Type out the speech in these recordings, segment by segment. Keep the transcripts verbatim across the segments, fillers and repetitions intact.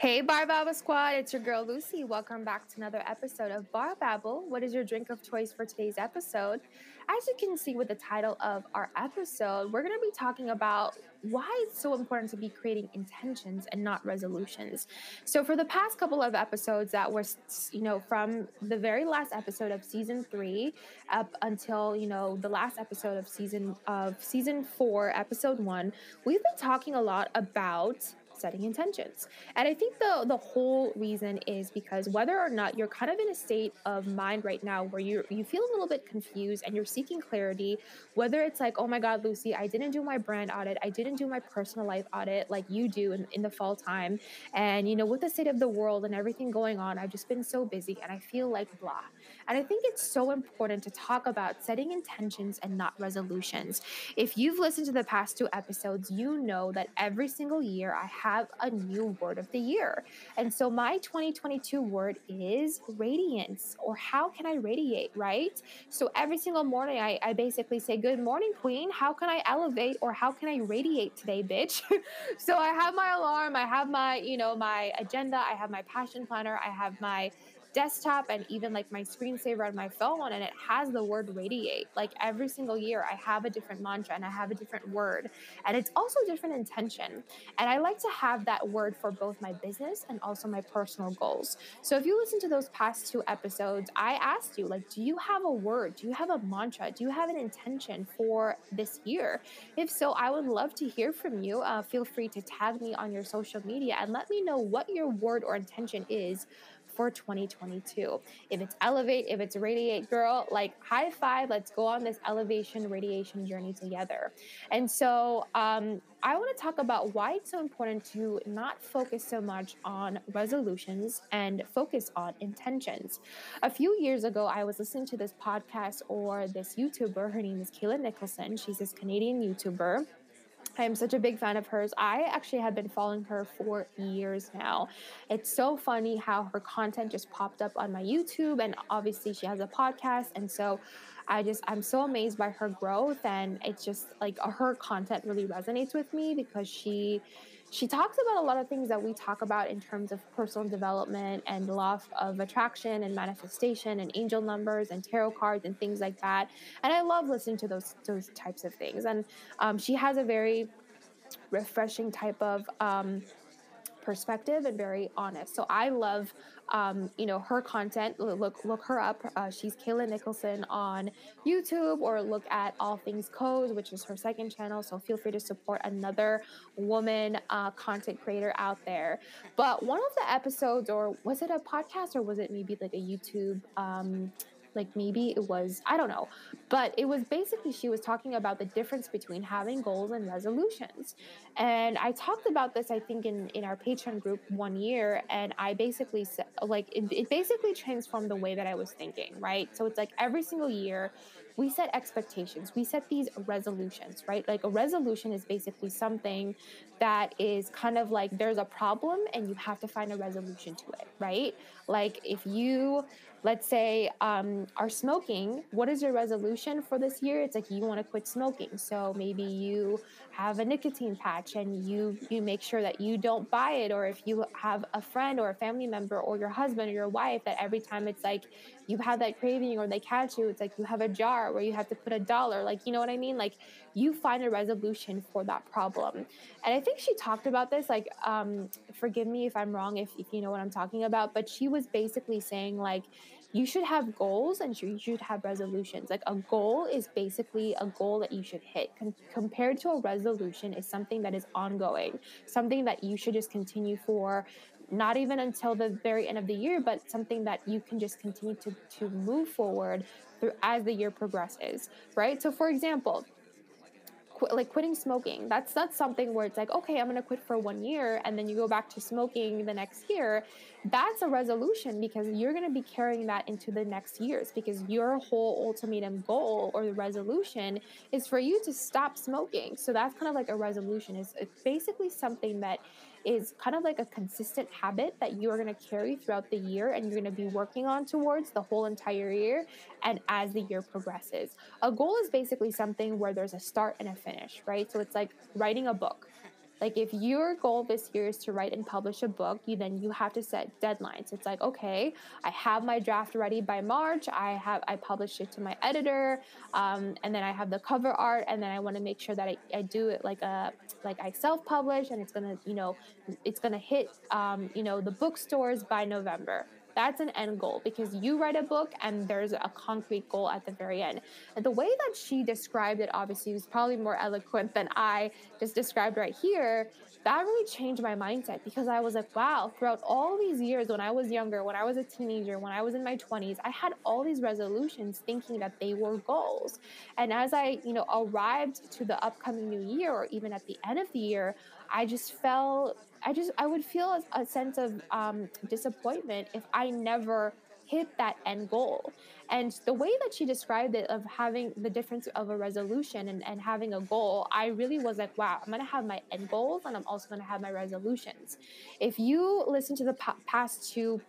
Hey, Bar Babble Squad, it's your girl Lucy. Welcome back to another episode of Bar Babble. What is your drink of choice for today's episode? As you can see with the title of our episode, we're going to be talking about why it's so important to be creating intentions and not resolutions. So for the past couple of episodes that were, you know, from the very last episode of season three up until, you know, the last episode of season of season four, episode one, we've been talking a lot about setting intentions. And I think the the whole reason is because whether or not you're kind of in a state of mind right now where you you feel a little bit confused and you're seeking clarity, whether it's like, oh my God, Lucy, I didn't do my brand audit, I didn't do my personal life audit like you do in, in the fall time. And, you know, with the state of the world and everything going on, I've just been so busy and I feel like blah. And I think it's so important to talk about setting intentions and not resolutions. If you've listened to the past two episodes, you know that every single year I have have a new word of the year. And so my twenty twenty-two word is radiance, or how can I radiate, right? So every single morning I, I basically say, good morning, queen. How can I elevate, or how can I radiate today, bitch? So I have my alarm, I have my, you know, my agenda, I have my passion planner, I have my desktop, and even like my screensaver on my phone, and it has the word radiate. Like every single year I have a different mantra and I have a different word, and it's also a different intention. And I like to have that word for both my business and also my personal goals. So if you listen to those past two episodes, I asked you, like, do you have a word? Do you have a mantra? Do you have an intention for this year? If so, I would love to hear from you. Uh, feel free to tag me on your social media and let me know what your word or intention is for twenty twenty-two. If it's elevate, if it's radiate, girl, like high five, let's go on this elevation radiation journey together. And so um, I want to talk about why it's so important to not focus so much on resolutions and focus on intentions. A few years ago, I was listening to this podcast or this YouTuber. Her name is Kayla Nicholson. She's this Canadian YouTuber. I am such a big fan of hers. I actually have been following her for years now. It's so funny how her content just popped up on my YouTube, and obviously she has a podcast. And so I just, I'm so amazed by her growth, and it's just like her content really resonates with me because she, she talks about a lot of things that we talk about in terms of personal development and law of attraction and manifestation and angel numbers and tarot cards and things like that. And I love listening to those, those types of things. And um, she has a very refreshing type of um, perspective and very honest. So I love Um, you know, her content. Look, look her up. Uh, she's Kayla Nicholson on YouTube, or look at All Things Codes, which is her second channel. So feel free to support another woman uh, content creator out there. But one of the episodes, or was it a podcast, or was it maybe like a YouTube? Um, Like maybe it was, I don't know, but it was basically, she was talking about the difference between having goals and resolutions. And I talked about this, I think in, in our Patreon group one year, and I basically said, like, it, it basically transformed the way that I was thinking, right? So it's like every single year we set expectations, we set these resolutions, right? Like a resolution is basically something that is kind of like there's a problem and you have to find a resolution to it, right? Like if you, let's say, um, are smoking, what is your resolution for this year? It's like you want to quit smoking. So maybe you have a nicotine patch and you, you make sure that you don't buy it. Or if you have a friend or a family member or your husband or your wife, that every time it's like you have that craving or they catch you, it's like you have a jar where you have to put a dollar. Like, you know what I mean? Like you find a resolution for that problem. And I think she talked about this, like, um, forgive me if I'm wrong, if, if you know what I'm talking about, but she was basically saying like, you should have goals and you should have resolutions. Like a goal is basically a goal that you should hit. Com- compared to a resolution is something that is ongoing, something that you should just continue for not even until the very end of the year, but something that you can just continue to, to move forward through as the year progresses, right? So for example, like quitting smoking, that's not something where it's like, okay, I'm going to quit for one year and then you go back to smoking the next year. That's a resolution because you're going to be carrying that into the next years, because your whole ultimatum goal or the resolution is for you to stop smoking. So that's kind of like a resolution. It's, it's basically something that is kind of like a consistent habit that you are going to carry throughout the year and you're going to be working on towards the whole entire year and as the year progresses. A goal is basically something where there's a start and a finish, right? So it's like writing a book. Like if your goal this year is to write and publish a book, you then you have to set deadlines. It's like, okay, I have my draft ready by March. I have I published it to my editor, um, and then I have the cover art, and then I want to make sure that I, I do it like a like I self-publish, and it's gonna you know it's gonna hit um, you know the bookstores by November. That's an end goal, because you write a book and there's a concrete goal at the very end. And the way that she described it, obviously, was probably more eloquent than I just described right here. That really changed my mindset, because I was like, wow, throughout all these years when I was younger, when I was a teenager, when I was in my twenties, I had all these resolutions thinking that they were goals. And as I, you know, arrived to the upcoming new year, or even at the end of the year, I just felt, I just, I would feel a, a sense of um, disappointment if I never hit that end goal. And the way that she described it, of having the difference of a resolution and, and having a goal, I really was like, wow, I'm going to have my end goals, and I'm also going to have my resolutions. If you listen to the po- past two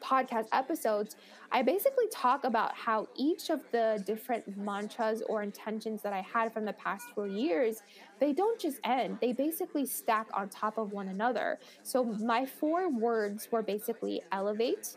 podcast episodes, I basically talk about how each of the different mantras or intentions that I had from the past four years, they don't just end, they basically stack on top of one another. So my four words were basically elevate,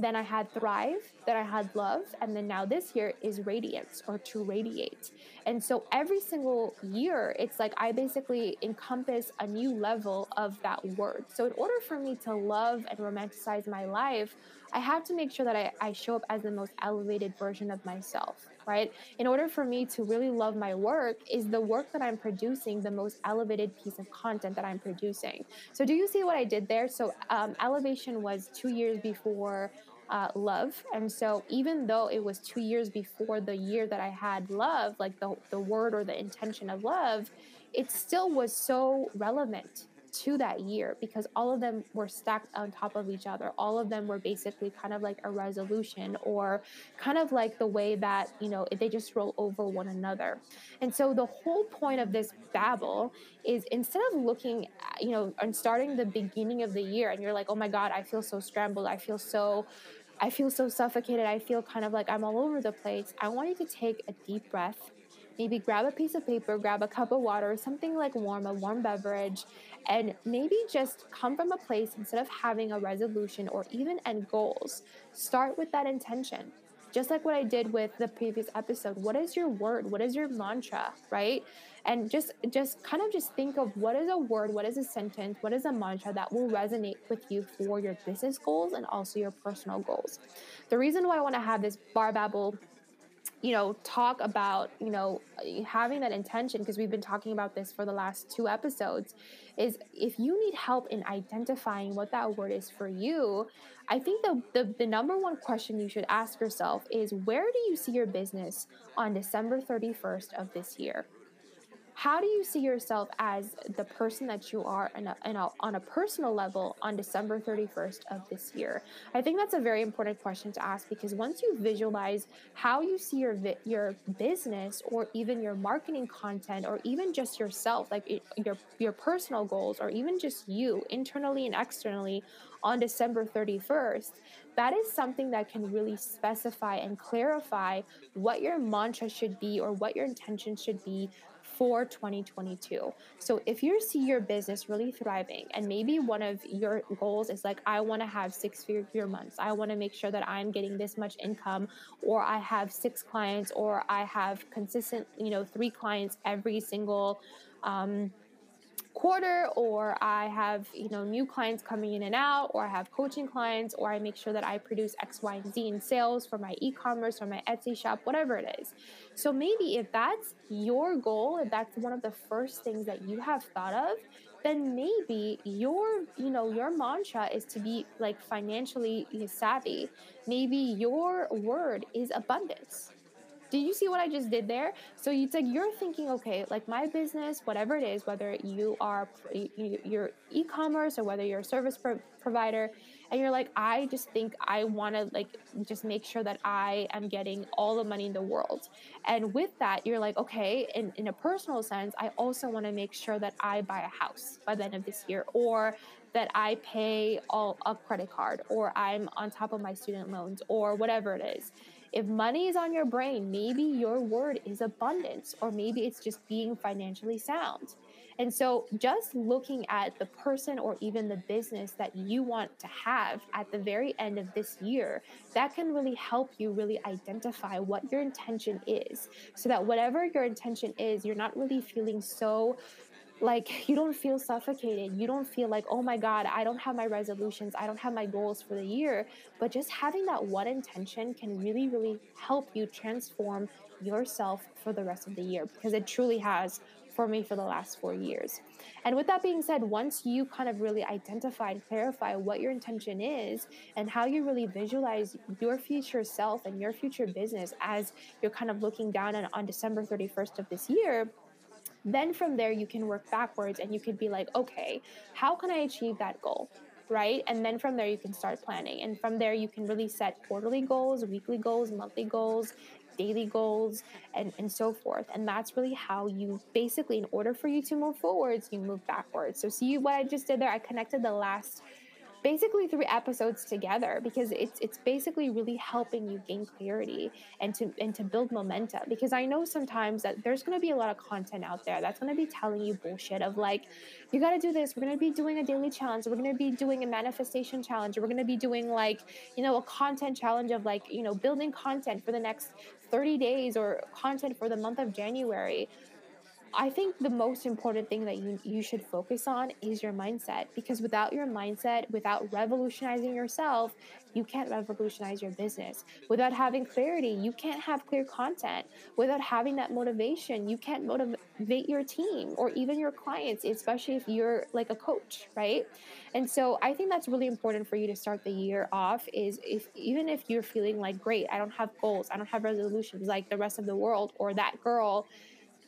then I had thrive, then I had love, and then now this year is radiance, or to radiate. And so every single year, it's like I basically encompass a new level of that word. So in order for me to love and romanticize my life, I have to make sure that I, I show up as the most elevated version of myself, right? In order for me to really love my work, is the work that I'm producing the most elevated piece of content that I'm producing? So do you see what I did there? So um, elevation was two years before Uh, love. And so even though it was two years before the year that I had love, like the, the word or the intention of love, it still was so relevant to that year, because all of them were stacked on top of each other. All of them were basically kind of like a resolution, or kind of like the way that, you know, they just roll over one another. And so the whole point of this babble is, instead of looking, at, you know, and starting the beginning of the year and you're like, oh my God, I feel so scrambled. I feel so, I feel so suffocated. I feel kind of like I'm all over the place. I want you to take a deep breath. Maybe grab a piece of paper, grab a cup of water, something like warm, a warm beverage, and maybe just come from a place, instead of having a resolution or even end goals, start with that intention. Just like what I did with the previous episode, what is your word? What is your mantra, right? And just just kind of just think of what is a word, what is a sentence, what is a mantra that will resonate with you for your business goals and also your personal goals. The reason why I want to have this Bar Babble, you know, talk about, you know, having that intention, because we've been talking about this for the last two episodes, is if you need help in identifying what that word is for you, I think the, the, the number one question you should ask yourself is, where do you see your business on December thirty-first of this year? How do you see yourself as the person that you are in a, in a, on a personal level on December thirty-first of this year? I think that's a very important question to ask, because once you visualize how you see your your business, or even your marketing content, or even just yourself, like it, your your personal goals, or even just you internally and externally on December thirty-first, that is something that can really specify and clarify what your mantra should be, or what your intention should be for twenty twenty-two. So if you see your business really thriving, and maybe one of your goals is like, I want to have six figure months, I want to make sure that I'm getting this much income, or I have six clients, or I have consistent, you know, three clients every single um, quarter, or I have, you know, new clients coming in and out, or I have coaching clients, or I make sure that I produce X, Y, and Z in sales for my e-commerce or my Etsy shop, whatever it is. So maybe if that's your goal, if that's one of the first things that you have thought of, then maybe your, you know, your mantra is to be like financially savvy. Maybe your word is abundance. Do you see what I just did there? So it's like you're thinking, okay, like my business, whatever it is, whether you are your e-commerce or whether you're a service pro- provider, and you're like, I just think I want to like just make sure that I am getting all the money in the world. And with that, you're like, okay, in, in a personal sense, I also want to make sure that I buy a house by the end of this year, or that I pay all a credit card, or I'm on top of my student loans, or whatever it is. If money is on your brain, maybe your word is abundance, or maybe it's just being financially sound. And so just looking at the person or even the business that you want to have at the very end of this year, that can really help you really identify what your intention is, so that whatever your intention is, you're not really feeling so like you don't feel suffocated. You don't feel like, oh my God, I don't have my resolutions. I don't have my goals for the year. But just having that one intention can really, really help you transform yourself for the rest of the year, because it truly has for me for the last four years. And with that being said, once you kind of really identify and clarify what your intention is and how you really visualize your future self and your future business as you're kind of looking down on, on December thirty-first of this year, then from there, you can work backwards and you could be like, okay, how can I achieve that goal? Right? And then from there, you can start planning. And from there, you can really set quarterly goals, weekly goals, monthly goals, daily goals, and, and so forth. And that's really how you basically, in order for you to move forwards, you move backwards. So see what I just did there? I connected the last basically three episodes together, because it's it's basically really helping you gain clarity and to and to build momentum. Because I know sometimes that there's going to be a lot of content out there that's going to be telling you bullshit of like, you got to do this. We're going to be doing a daily challenge. We're going to be doing a manifestation challenge. We're going to be doing like, you know, a content challenge of like, you know, building content for the next thirty days or content for the month of January. I think the most important thing that you, you should focus on is your mindset, because without your mindset, without revolutionizing yourself, you can't revolutionize your business. Without having clarity, you can't have clear content. Without having that motivation, you can't motivate your team or even your clients, especially if you're like a coach, right? And so I think that's really important for you to start the year off is if even if you're feeling like, great, I don't have goals, I don't have resolutions like the rest of the world or that girl,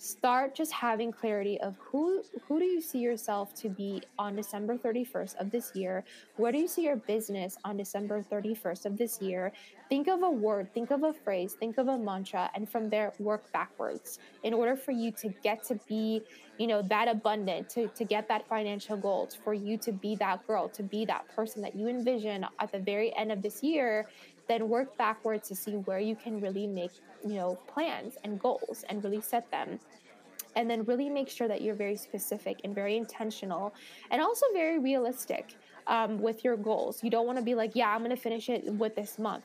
start just having clarity of who who do you see yourself to be on December thirty-first of this year? Where do you see your business on December thirty-first of this year? Think of a word, think of a phrase, think of a mantra, and from there work backwards in order for you to get to be, you know, that abundant, to, to get that financial goal, for you to be that girl, to be that person that you envision at the very end of this year. Then work backwards to see where you can really make, you know, plans and goals and really set them. And then really make sure that you're very specific and very intentional and also very realistic um, with your goals. You don't want to be like, yeah, I'm going to finish it with this month.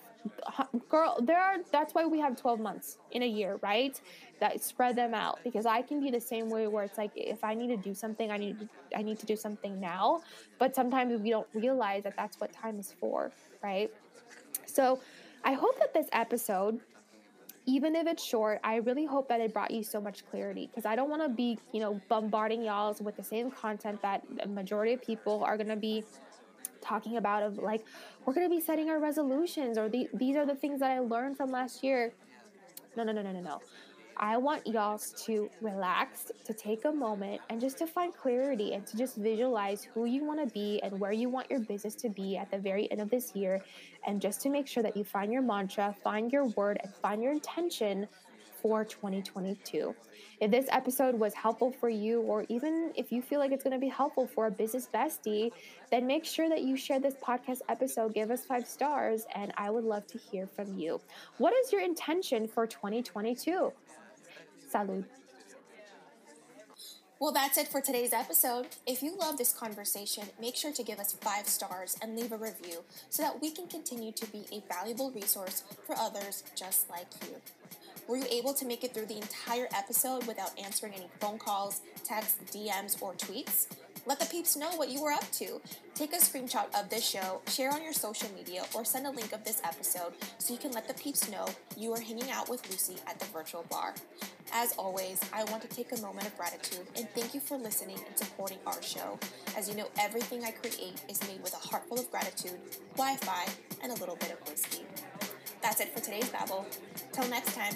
Girl, there are, that's why we have twelve months in a year, right? That spread them out, because I can be the same way where it's like, if I need to do something, I need, I need to do something now. But sometimes we don't realize that that's what time is for, right? So I hope that this episode, even if it's short, I really hope that it brought you so much clarity, because I don't want to be, you know, bombarding y'all with the same content that the majority of people are going to be talking about of like, we're going to be setting our resolutions or the, these are the things that I learned from last year. No, no, no, no, no, no. I want y'all to relax, to take a moment and just to find clarity and to just visualize who you want to be and where you want your business to be at the very end of this year. And just to make sure that you find your mantra, find your word, and find your intention for twenty twenty-two. If this episode was helpful for you, or even if you feel like it's going to be helpful for a business bestie, then make sure that you share this podcast episode, give us five stars, and I would love to hear from you. What is your intention for twenty twenty-two? Salud. Well, that's it for today's episode. If you love this conversation, make sure to give us five stars and leave a review so that we can continue to be a valuable resource for others just like you. Were you able to make it through the entire episode without answering any phone calls, texts, D Ms, or tweets? Let the peeps know what you were up to. Take a screenshot of this show, share on your social media, or send a link of this episode so you can let the peeps know you are hanging out with Lucy at the virtual bar. As always, I want to take a moment of gratitude and thank you for listening and supporting our show. As you know, everything I create is made with a heart full of gratitude, Wi-Fi, and a little bit of whiskey. That's it for today's babble. Till next time.